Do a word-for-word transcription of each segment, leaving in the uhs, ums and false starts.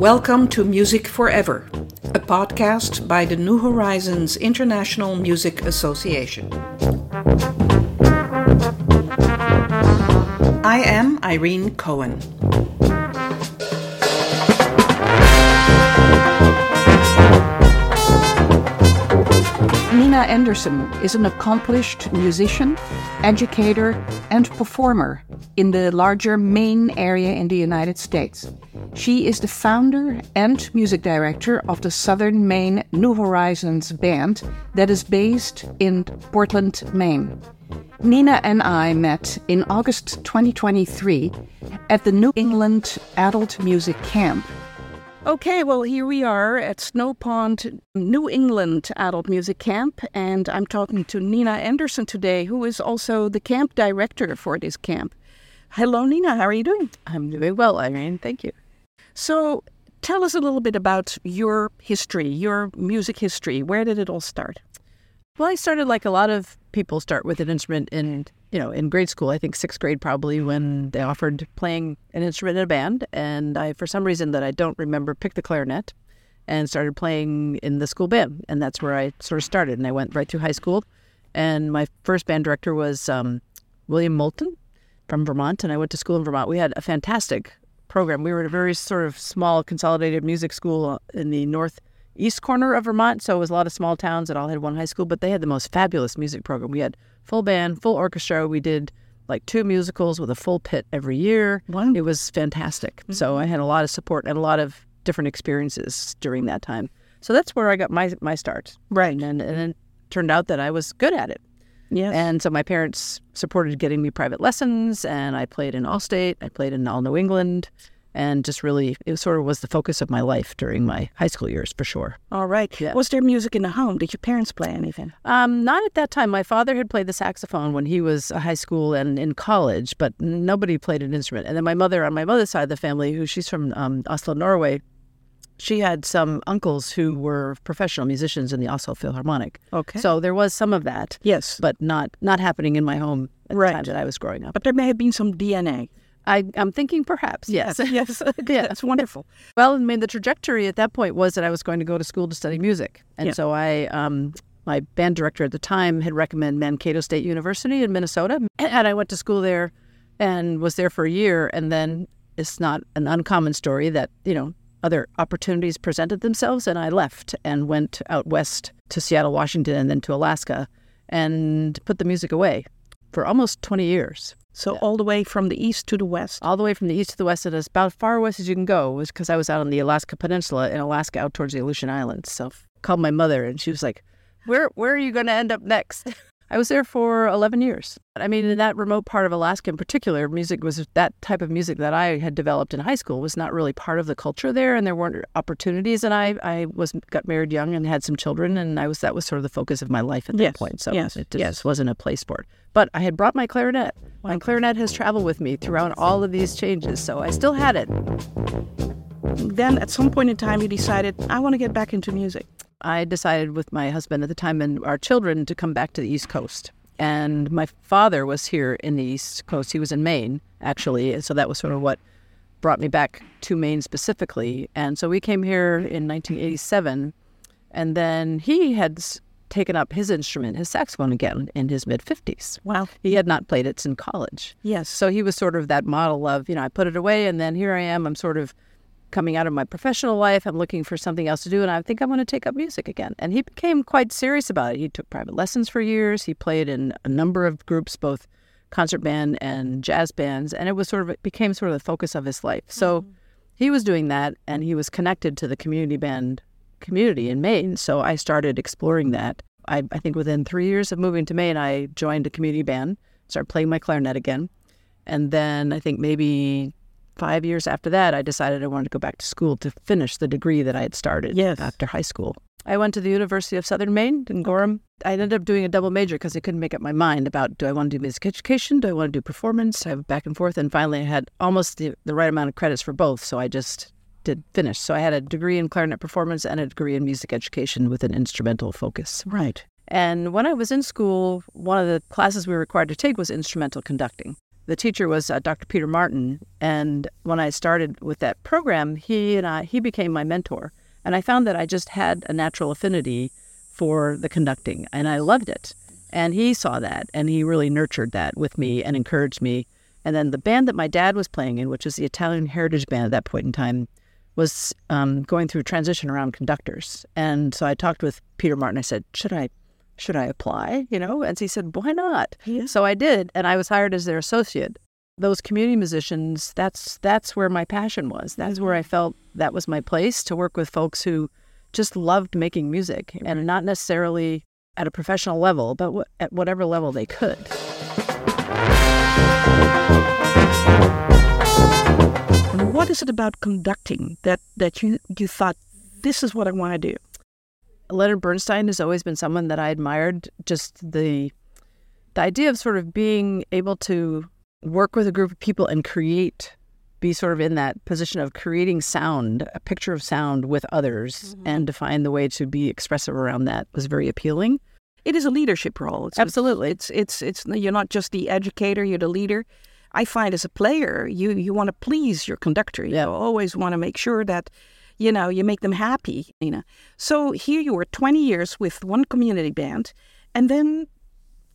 Welcome to Music Forever, a podcast by the New Horizons International Music Association. I am Irene Cohen. Nina Andersen is an accomplished musician, educator, and performer in the larger Maine area in the United States. She is the founder and music director of the Southern Maine New Horizons Band that is based in Portland, Maine. Nina and I met in August twenty twenty-three at the New England Adult Music Camp. Okay, well, here we are at Snow Pond New England Adult Music Camp, and I'm talking to Nina Andersen today, who is also the camp director for this camp. Hello, Nina. How are you doing? I'm doing well, Irene. Thank you. So tell us a little bit about your history, your music history. Where did it all start? Well, I started like a lot of people start with an instrument in, you know, in grade school, I think sixth grade probably, when they offered playing an instrument in a band. And I, for some reason that I don't remember, picked the clarinet and started playing in the school band. And that's where I sort of started. And I went right through high school. And my first band director was um, William Moulton from Vermont. And I went to school in Vermont. We had a fantastic program. We were at a very sort of small consolidated music school in the northeast corner of Vermont. So it was a lot of small towns that all had one high school, but they had the most fabulous music program. We had full band, full orchestra. We did like two musicals with a full pit every year. Wow. It was fantastic. Mm-hmm. So I had a lot of support and a lot of different experiences during that time. So that's where I got my my start. Right. And, and it turned out that I was good at it. Yes. And so my parents supported getting me private lessons, and I played in Allstate. I played in all New England. And just really, it sort of was the focus of my life during my high school years, for sure. All right. Yeah. Was there music in the home? Did your parents play anything? Um, not at that time. My father had played the saxophone when he was a high school and in college, but nobody played an instrument. And then my mother, on my mother's side of the family, who she's from um, Oslo, Norway, she had some uncles who were professional musicians in the Oslo Philharmonic. Okay. So there was some of that. Yes. But not, not happening in my home at right. the time that I was growing up. But there may have been some D N A. I, I'm thinking perhaps, yes. Yes, yes. Yeah. That's wonderful. Well, I mean, the trajectory at that point was that I was going to go to school to study music. And yeah. so I, um, my band director at the time had recommended Mankato State University in Minnesota. And I went to school there and was there for a year. And then it's not an uncommon story that, you know, other opportunities presented themselves. And I left and went out west to Seattle, Washington, and then to Alaska and put the music away for almost twenty years. So yeah. all the way from the east to the west? All the way from the east to the west, and as about far west as you can go, was because I was out on the Alaska Peninsula in Alaska out towards the Aleutian Islands. So I called my mother, and she was like, where where are you going to end up next? I was there for eleven years. I mean, in that remote part of Alaska in particular, music was that type of music that I had developed in high school was not really part of the culture there, and there weren't opportunities. And I, I was got married young and had some children, and I was that was sort of the focus of my life at that yes, point. So yes, it just yes. wasn't a play sport. But I had brought my clarinet. My clarinet has traveled with me throughout all of these changes, so I still had it. Then at some point in time, you decided, I want to get back into music. I decided with my husband at the time and our children to come back to the East Coast. And my father was here in the East Coast. He was in Maine, actually. And so that was sort of what brought me back to Maine specifically. And so we came here in nineteen eighty-seven. And then he had taken up his instrument, his saxophone, again in his mid-fifties. Wow. He had not played it since college. Yes. So he was sort of that model of, you know, I put it away and then here I am. I'm sort of coming out of my professional life, I'm looking for something else to do, and I think I'm going to take up music again. And he became quite serious about it. He took private lessons for years. He played in a number of groups, both concert band and jazz bands, and it was sort of it became sort of the focus of his life. So mm-hmm. he was doing that, and he was connected to the community band community in Maine, so I started exploring that. I, I think within three years of moving to Maine, I joined a community band, started playing my clarinet again, and then I think maybe Five years after that, I decided I wanted to go back to school to finish the degree that I had started yes. after high school. I went to the University of Southern Maine in Gorham. I ended up doing a double major because I couldn't make up my mind about, do I want to do music education? Do I want to do performance? I went back and forth. And finally, I had almost the, the right amount of credits for both. So I just did finish. So I had a degree in clarinet performance and a degree in music education with an instrumental focus. Right. And when I was in school, one of the classes we were required to take was instrumental conducting. the teacher was uh, Doctor Peter Martin, and when I started with that program, he and I he became my mentor, and I found that I just had a natural affinity for the conducting, and I loved it. And he saw that, and he really nurtured that with me and encouraged me. And then the band that my dad was playing in, which was the Italian Heritage Band at that point in time, was um, going through transition around conductors. And so I talked with Peter Martin. I said, should I should I apply? You know, and he said, why not? Yeah. So I did, and I was hired as their associate. Those community musicians, that's that's where my passion was. That's where I felt that was my place, to work with folks who just loved making music, right, and not necessarily at a professional level, but w- at whatever level they could. And what is it about conducting that, that you, you thought, this is what I want to do? Leonard Bernstein has always been someone that I admired, just the the idea of sort of being able to work with a group of people and create, be sort of in that position of creating sound, a picture of sound with others, mm-hmm, and to find the way to be expressive around that was very appealing. It is a leadership role. It's, Absolutely. It's, it's, it's, it's, you're not just the educator, you're the leader. I find as a player, you, you want to please your conductor. You yeah. always want to make sure that, you know, you make them happy, you know. So here you were twenty years with one community band, and then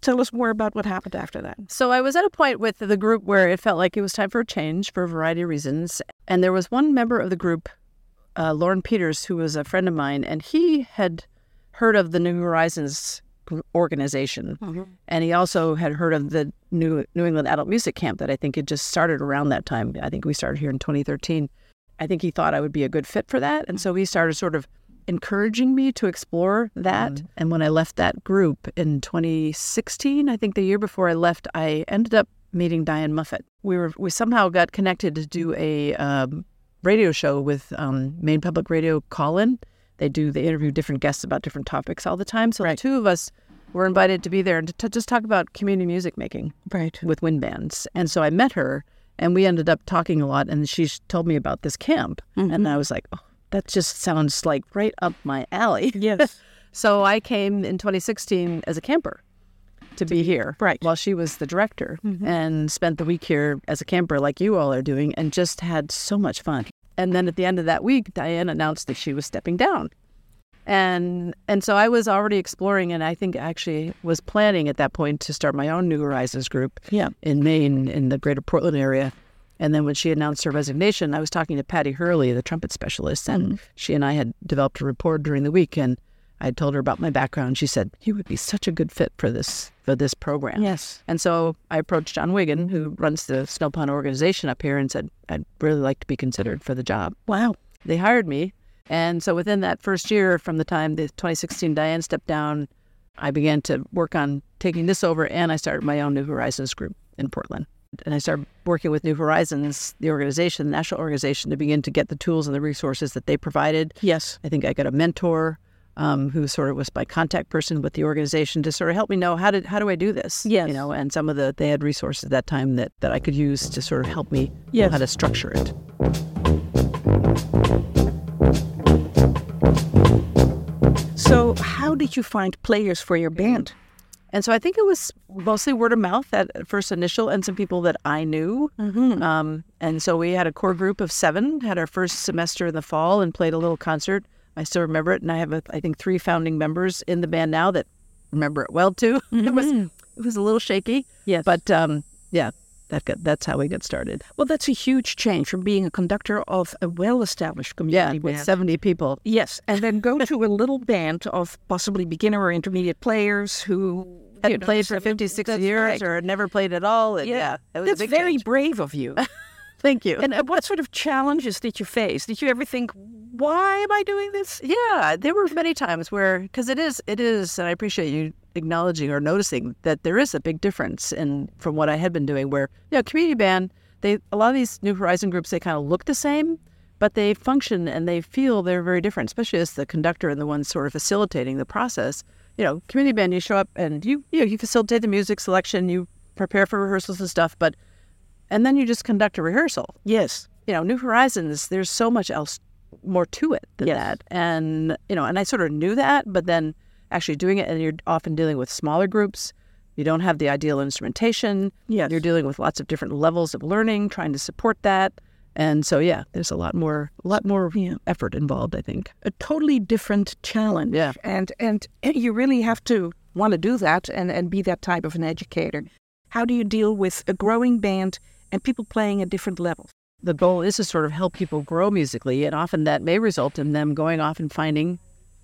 tell us more about what happened after that. So I was at a point with the group where it felt like it was time for a change for a variety of reasons. And there was one member of the group, uh, Lauren Peters, who was a friend of mine, and he had heard of the New Horizons organization. Mm-hmm. And he also had heard of the New New England Adult Music Camp that I think had just started around that time. I think we started here in twenty thirteen. I think he thought I would be a good fit for that. And so he started sort of encouraging me to explore that. Mm-hmm. And when I left that group in twenty sixteen, I think the year before I left, I ended up meeting Diane Muffet. We were we somehow got connected to do a um, radio show with um, Maine Public Radio call-in. They do, they interview different guests about different topics all the time. So right. The two of us were invited to be there and to t- just talk about community music making, right, with wind bands. And so I met her, and we ended up talking a lot, and she told me about this camp. Mm-hmm. And I was like, oh, that just sounds like right up my alley. Yes. So I came in twenty sixteen as a camper to, to be here, right, while she was the director, mm-hmm, and spent the week here as a camper like you all are doing, and just had so much fun. And then at the end of that week, Diane announced that she was stepping down. And and so I was already exploring, and I think actually was planning at that point to start my own New Horizons group, yeah, in Maine, in the greater Portland area. And then when she announced her resignation, I was talking to Patty Hurley, the trumpet specialist, and mm-hmm, she and I had developed a rapport during the week, and I told her about my background. She said, you would be such a good fit for this for this program. Yes. And so I approached John Wiggin, who runs the Snow Pond organization up here, and said, I'd really like to be considered for the job. Wow. They hired me. And so within that first year, from the time the twenty sixteen Diane stepped down, I began to work on taking this over, and I started my own New Horizons group in Portland. And I started working with New Horizons, the organization, the national organization, to begin to get the tools and the resources that they provided. Yes. I think I got a mentor um, who sort of was my contact person with the organization to sort of help me know how to, how do I do this? Yes. You know, and some of the, they had resources at that time that, that I could use to sort of help me, yes, know how to structure it. So how did you find players for your band? And so I think it was mostly word of mouth, that first initial, and some people that I knew. Mm-hmm. Um, and so we had a core group of seven, had our first semester in the fall and played a little concert. I still remember it. And I have, a, I think, three founding members in the band now that remember it well, too. Mm-hmm. It was it was a little shaky. Yes. But, um, yeah, that got, that's how we got started. Well, that's a huge change from being a conductor of a well-established community, yeah, with band. seventy people. Yes. And then go to a little band of possibly beginner or intermediate players who... Had know, played for fifty-six years, correct, or never played at all. And, yeah, yeah, it was that's a big very change. Brave of you. Thank you. And uh, what sort of challenges did you face? Did you ever think, why am I doing this? Yeah, there were many times where, because it is, it is, and I appreciate you acknowledging or noticing that there is a big difference in from what I had been doing. Where, you know, community band, they a lot of these New Horizon groups, they kind of look the same, but they function and they feel they're very different, especially as the conductor and the one sort of facilitating the process. You know, community band, you show up and you you know, you facilitate the music selection, you prepare for rehearsals and stuff, but and then you just conduct a rehearsal. Yes. You know, New Horizons, there's so much else more to it than yes. that. And, you know, and I sort of knew that, but then actually doing it, and you're often dealing with smaller groups, You don't have the ideal instrumentation. Yes. You're dealing with lots of different levels of learning, trying to support that. And so, yeah, there's a lot more a lot more yeah. effort involved, I think. A totally different challenge. Yeah. And and you really have to want to do that and, and be that type of an educator. How do you deal with a growing band and people playing at different levels? The goal is to sort of help people grow musically, and often that may result in them going off and finding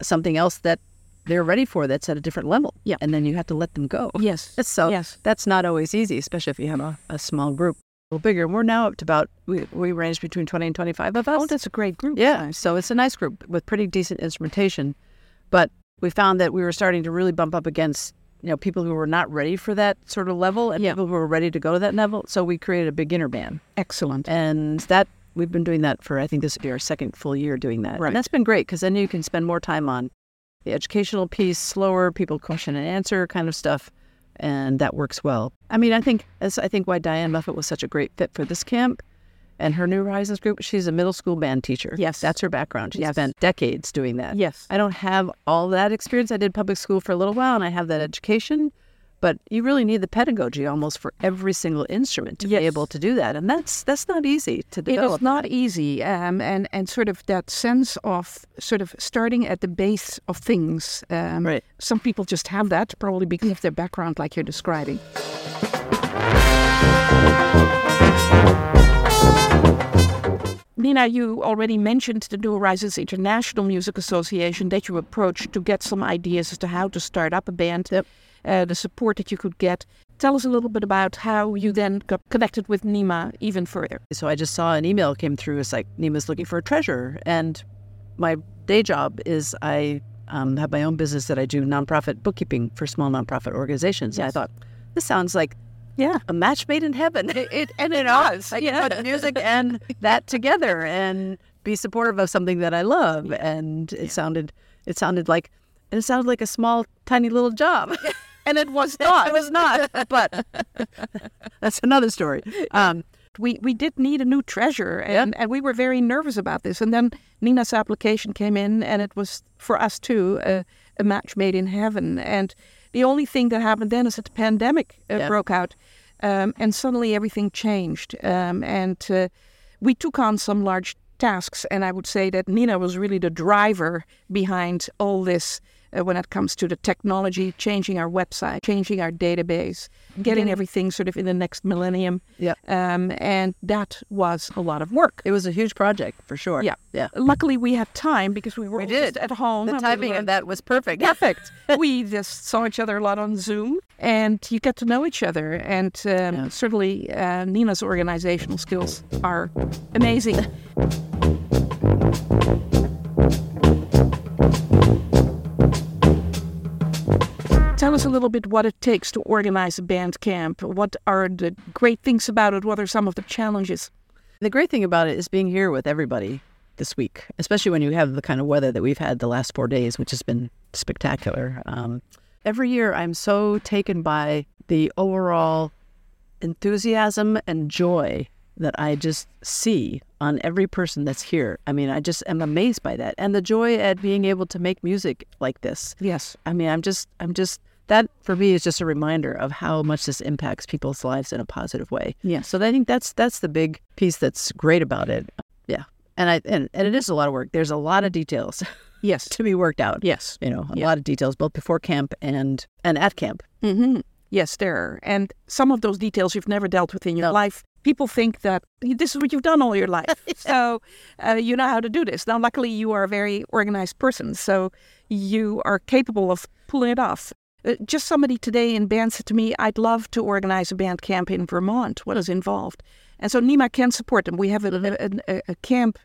something else that they're ready for that's at a different level. Yeah. And then you have to let them go. Yes. So yes. that's not always easy, especially if you have a, a small group. Well, bigger. We're now up to about, we, we range between twenty and twenty-five of us. Oh, that's a great group. Yeah. So it's a nice group with pretty decent instrumentation. But we found that we were starting to really bump up against, you know, people who were not ready for that sort of level and yeah. people who were ready to go to that level. So we created a beginner band. Excellent. And that, we've been doing that for, I think this would be our second full year doing that. Right. And that's been great because then you can spend more time on the educational piece, slower, people question and answer kind of stuff, and that works well. I mean, I think that's I think why Diane Muffet was such a great fit for this camp and her New Horizons group. She's a middle school band teacher. Yes. That's her background. She's yes. spent decades doing that. Yes. I don't have all that experience. I did public school for a little while, and I have that education, but you really need the pedagogy almost for every single instrument to yes. be able to do that, and that's that's not easy to develop. It is not easy, um, and, and sort of that sense of sort of starting at the base of things. Um, right. Some people just have that, probably because of their background like you're describing. Nina, you already mentioned the New Horizons International Music Association that you approached to get some ideas as to how to start up a band, yep. uh, the support that you could get. Tell us a little bit about how you then got connected with Nima even further. So I just saw an email came through. It's like, Nima's looking for a treasurer. And my day job is I um, have my own business that I do nonprofit bookkeeping for small nonprofit organizations. Yes. And I thought, this sounds like Yeah, a match made in heaven. It, it and it is. I can put music and that together and be supportive of something that I love. Yeah. And it yeah. sounded, it sounded like, and it sounded like a small, tiny little job, and it was not. It was not. But that's another story. Um, we we did need a new treasurer, and, yeah. and we were very nervous about this. And then Nina's application came in, and it was for us too uh, a match made in heaven. And the only thing that happened then is that the pandemic uh, yeah. broke out, um, and suddenly everything changed. Um, and uh, we took on some large tasks, and I would say that Nina was really the driver behind all this uh, when it comes to the technology, changing our website, changing our database, getting yeah. everything sort of in the next millennium. Yeah. Um, and that was a lot of work. It was a huge project, for sure. Yeah. yeah. Luckily, we had time because we were we all did. Just at home. The timing we were, of that was perfect. Perfect. We just saw each other a lot on Zoom, and you get to know each other. And um, yeah. certainly, uh, Nina's organizational skills are amazing. Tell us a little bit what it takes to organize a band camp. What are the great things about it? What are some of the challenges? The great thing about it is being here with everybody this week, especially when you have the kind of weather that we've had the last four days, which has been spectacular. Um, every year I'm so taken by the overall enthusiasm and joy that I just see on every person that's here. I mean, I just am amazed by that. And the joy at being able to make music like this. Yes. I mean, I'm just, I'm just... that, for me, is just a reminder of how much this impacts people's lives in a positive way. Yeah. So I think that's that's the big piece that's great about it. Yeah. And I and, and it is a lot of work. There's a lot of details. Yes. To be worked out. Yes. You know, a yeah. lot of details, both before camp and, and at camp. Mm-hmm. Yes, there are. And some of those details you've never dealt with in your no. life. People think that this is what you've done all your life. So uh, you know how to do this. Now, luckily, you are a very organized person, so you are capable of pulling it off. Uh, just somebody today in band said to me, I'd love to organize a band camp in Vermont. What is involved? And so NEMA can support them. We have a, a, a camp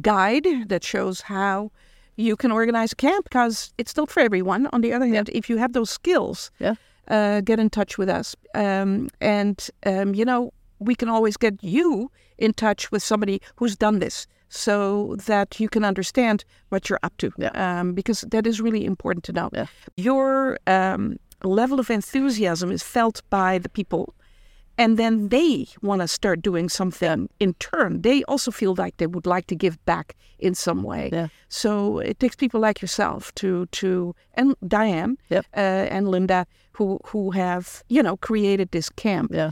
guide that shows how you can organize a camp, because it's not for everyone. On the other hand, yeah. if you have those skills, yeah. uh, get in touch with us. Um, and, um, you know, we can always get you in touch with somebody who's done this, so that you can understand what you're up to, yeah. um, because that is really important to know. Yeah. Your um, level of enthusiasm is felt by the people, And then they want to start doing something in turn. They also feel like they would like to give back in some way. Yeah. So it takes people like yourself to, to and Diane yep. uh, and Linda who who have, you know, created this camp. Yeah.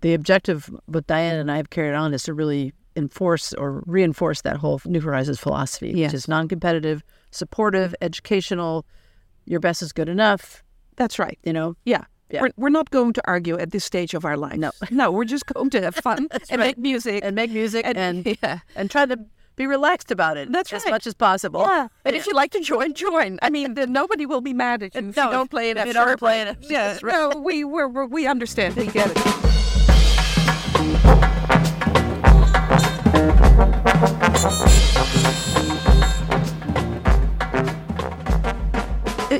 The objective with Diane and I have carried on is to really enforce or reinforce that whole New Horizons philosophy, yes. which is non-competitive, supportive, educational, your best is good enough. That's right. You know? Yeah. Yeah. We're, we're not going to argue at this stage of our lives. No, no, we're just going to have fun and right. make music and make music and and, yeah. and try to be relaxed about it. That's as right. much as possible. Yeah. And yeah. if you'd like to join, join. I mean, then nobody will be mad at you no, if you don't play it. If you don't play it, yeah. Right. No, we we're, we're, we understand. We get it.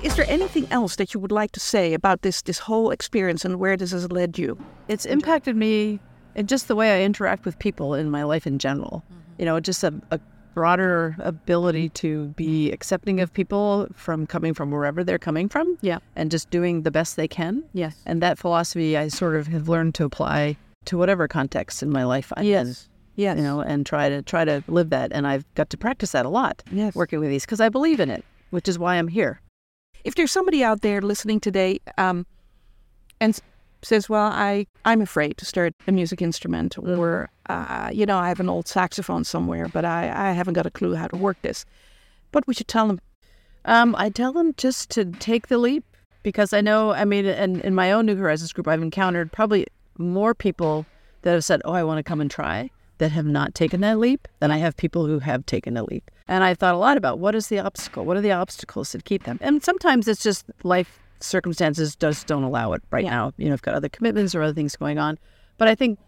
Is there anything else that you would like to say about this this whole experience and where this has led you? It's impacted me in just the way I interact with people in my life in general. Mm-hmm. You know, just a, a broader ability to be accepting of people from coming from wherever they're coming from. Yeah. And just doing the best they can. Yes. And that philosophy I sort of have learned to apply to whatever context in my life I'm yes. in. Yes. You know, and try to try to live that. And I've got to practice that a lot yes. working with these because I believe in it, which is why I'm here. If there's somebody out there listening today um, and says, well, I, I'm afraid to start a music instrument or, uh, you know, I have an old saxophone somewhere, but I, I haven't got a clue how to work this. What would you tell them? Um, I tell them just to take the leap because I know, I mean, in, in my own New Horizons group, I've encountered probably more people that have said, oh, I want to come and try that have not taken that leap than I have people who have taken a leap. And I thought a lot about what is the obstacle? What are the obstacles that keep them? And sometimes it's just life circumstances just don't allow it right yeah. now. You know, I've got other commitments or other things going on. But I think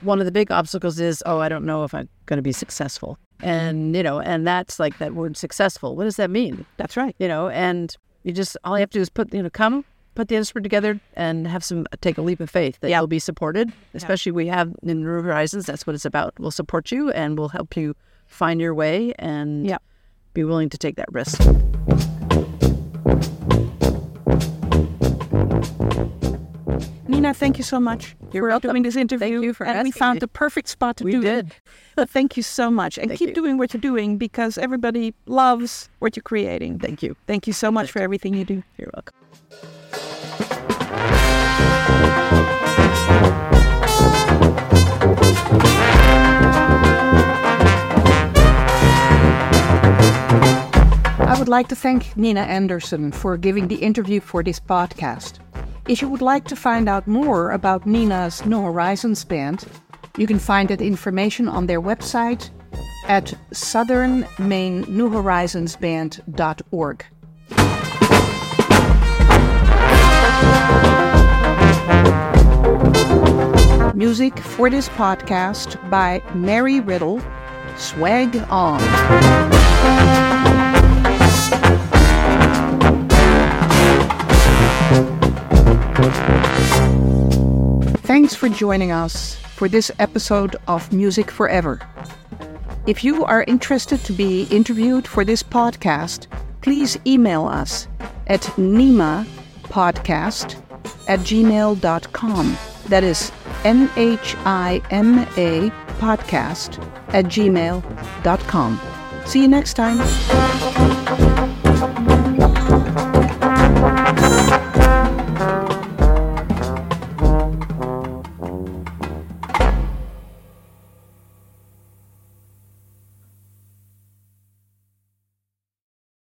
one of the big obstacles is, oh, I don't know if I'm going to be successful. And, you know, and that's like that word successful. What does that mean? That's right. You know, and you just, all you have to do is put, you know, come, put the instrument together and have some, take a leap of faith that yeah. you'll be supported. Especially yeah. we have in New Horizons, that's what it's about. We'll support you and we'll help you find your way and yeah. be willing to take that risk. Nina, thank you so much You're for welcome. doing this interview. Thank you for and asking. We found the perfect spot to we do did. it. But thank you so much. And thank keep you. doing what you're doing because everybody loves what you're creating. Thank you. Thank you so much thank for everything you do. You're welcome. I would like to thank Nina Andersen for giving the interview for this podcast. If you would like to find out more about Nina's New Horizons Band, you can find that information on their website at southern maine new horizons band dot org. Music for this podcast by Mary Riddle. Swag on. Thanks for joining us for this episode of Music Forever. If you are interested to be interviewed for this podcast, please email us at n h i m a podcast at gmail dot com. That is N H I M A podcast at gmail dot com. See you next time.